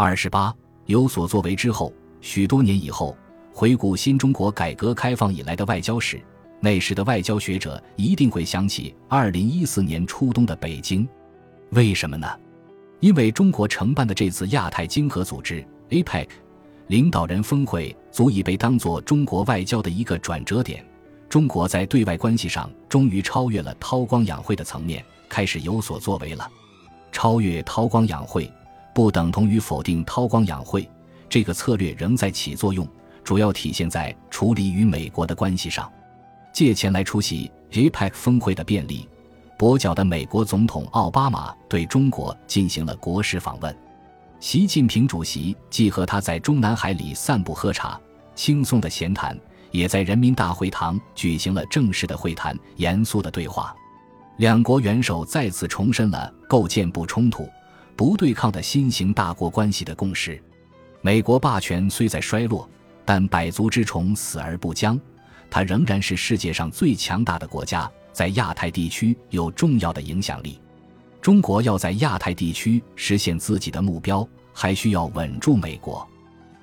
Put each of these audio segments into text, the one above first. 28. 有所作为之后，许多年以后，回顾新中国改革开放以来的外交史，那时的外交学者一定会想起2014年初冬的北京。为什么呢？因为中国承办的这次亚太经合组织 APEC 领导人峰会足以被当作中国外交的一个转折点，中国在对外关系上终于超越了韬光养晦的层面，开始有所作为了。超越韬光养晦不等同于否定韬光养晦，这个策略仍在起作用，主要体现在处理与美国的关系上。借前来出席 APEC 峰会的便利，跛脚的美国总统奥巴马对中国进行了国事访问，习近平主席既和他在中南海里散步喝茶轻松的闲谈，也在人民大会堂举行了正式的会谈严肃的对话。两国元首再次重申了构建不冲突不对抗的新型大国关系的共识。美国霸权虽在衰落，但百足之虫死而不僵，它仍然是世界上最强大的国家，在亚太地区有重要的影响力。中国要在亚太地区实现自己的目标，还需要稳住美国。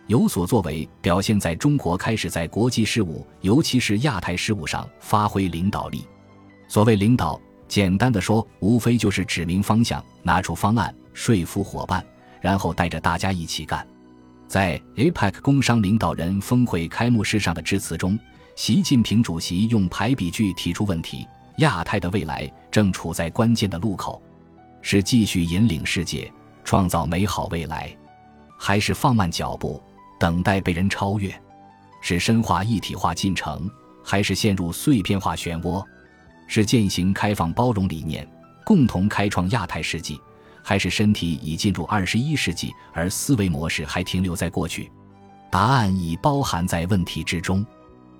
有所作为表现在中国开始在国际事务，尤其是亚太事务上发挥领导力。所谓领导，简单的说，无非就是指明方向，拿出方案，说服伙伴，然后带着大家一起干。在 APEC 工商领导人峰会开幕式上的致辞中，习近平主席用排比句提出问题：亚太的未来正处在关键的路口，是继续引领世界创造美好未来，还是放慢脚步等待被人超越？是深化一体化进程，还是陷入碎片化漩涡？是践行开放包容理念，共同开创亚太世纪，还是身体已进入21世纪而思维模式还停留在过去？答案已包含在问题之中。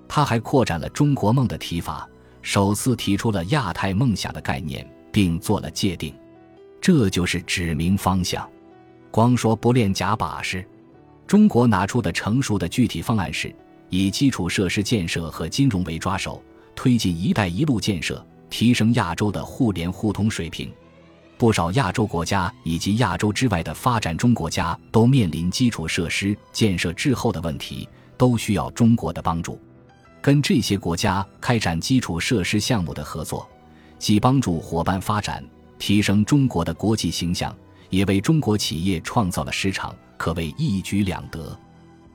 他还扩展了中国梦的提法，首次提出了亚太梦想的概念，并做了界定。这就是指明方向。光说不练假把式。中国拿出的成熟的具体方案是，以基础设施建设和金融为抓手，推进一带一路建设，提升亚洲的互联互通水平。不少亚洲国家以及亚洲之外的发展中国家都面临基础设施建设滞后的问题，都需要中国的帮助。跟这些国家开展基础设施项目的合作，既帮助伙伴发展，提升中国的国际形象，也为中国企业创造了市场，可谓一举两得。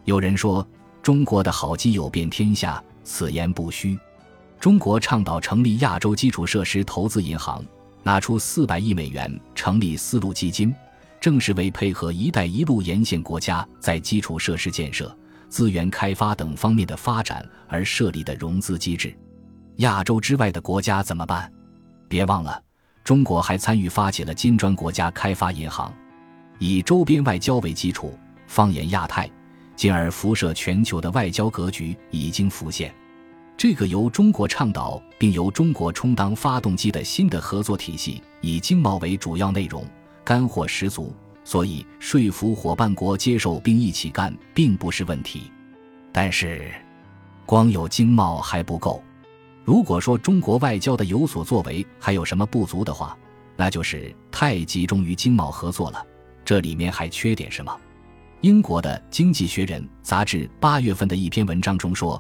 有人说，中国的好基友遍天下，此言不虚。中国倡导成立亚洲基础设施投资银行，拿出400亿美元成立丝路基金，正是为配合一带一路沿线国家在基础设施建设、资源开发等方面的发展而设立的融资机制。亚洲之外的国家怎么办？别忘了，中国还参与发起了金砖国家开发银行，以周边外交为基础，放眼亚太，进而辐射全球的外交格局已经浮现。这个由中国倡导并由中国充当发动机的新的合作体系，以经贸为主要内容，干货十足。所以说服伙伴国接受并一起干并不是问题。但是光有经贸还不够。如果说中国外交的有所作为还有什么不足的话，那就是太集中于经贸合作了。这里面还缺点什么？英国的《经济学人》杂志8月份的一篇文章中说，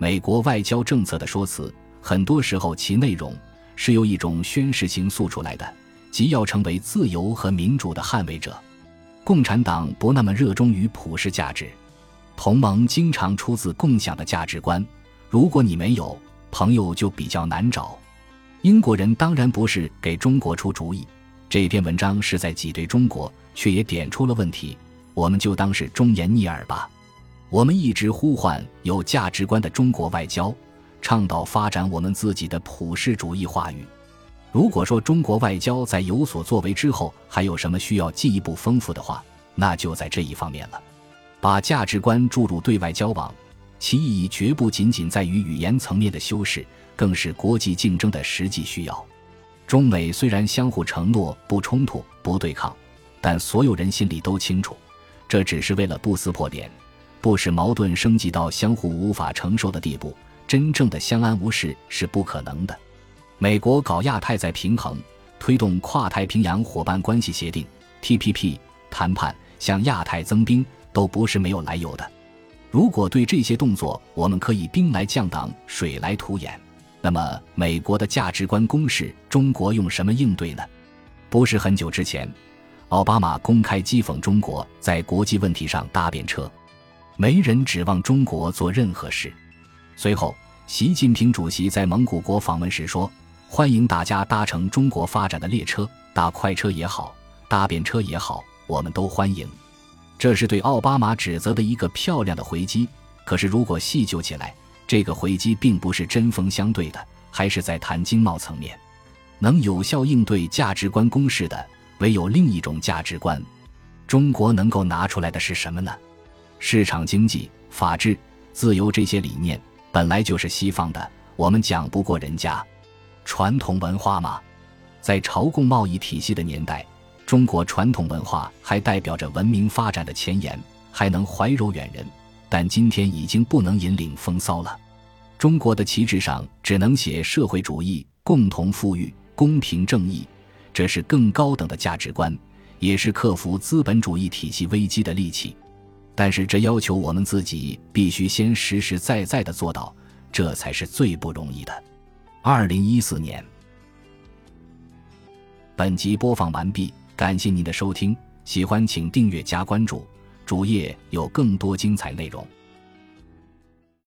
美国外交政策的说辞，很多时候其内容是由一种宣示形塑出来的，即要成为自由和民主的捍卫者。共产党不那么热衷于普世价值，同盟经常出自共享的价值观，如果你没有，朋友就比较难找。英国人当然不是给中国出主意，这篇文章是在挤兑中国，却也点出了问题，我们就当是忠言逆耳吧。我们一直呼唤有价值观的中国外交，倡导发展我们自己的普世主义话语。如果说中国外交在有所作为之后还有什么需要进一步丰富的话，那就在这一方面了。把价值观注入对外交往，其意义绝不仅仅在于语言层面的修饰，更是国际竞争的实际需要。中美虽然相互承诺不冲突不对抗，但所有人心里都清楚，这只是为了不撕破脸，不使矛盾升级到相互无法承受的地步。真正的相安无事是不可能的。美国搞亚太再平衡，推动跨太平洋伙伴关系协定 TPP 谈判，向亚太增兵都不是没有来由的。如果对这些动作我们可以兵来将挡，水来土掩，那么美国的价值观攻势，中国用什么应对呢？不是很久之前，奥巴马公开讥讽中国在国际问题上搭便车，没人指望中国做任何事。随后习近平主席在蒙古国访问时说，欢迎大家搭乘中国发展的列车，搭快车也好，搭便车也好，我们都欢迎。这是对奥巴马指责的一个漂亮的回击，可是如果细究起来，这个回击并不是针锋相对的，还是在谈经贸层面。能有效应对价值观攻势的，唯有另一种价值观。中国能够拿出来的是什么呢？市场经济、法治、自由，这些理念本来就是西方的，我们讲不过人家。传统文化嘛，在朝贡贸易体系的年代，中国传统文化还代表着文明发展的前沿，还能怀柔远人，但今天已经不能引领风骚了。中国的旗帜上只能写社会主义、共同富裕、公平正义，这是更高等的价值观，也是克服资本主义体系危机的利器。但是这要求我们自己必须先实实在在地做到，这才是最不容易的。2014年，本集播放完毕。感谢您的收听，喜欢请订阅加关注，主页有更多精彩内容。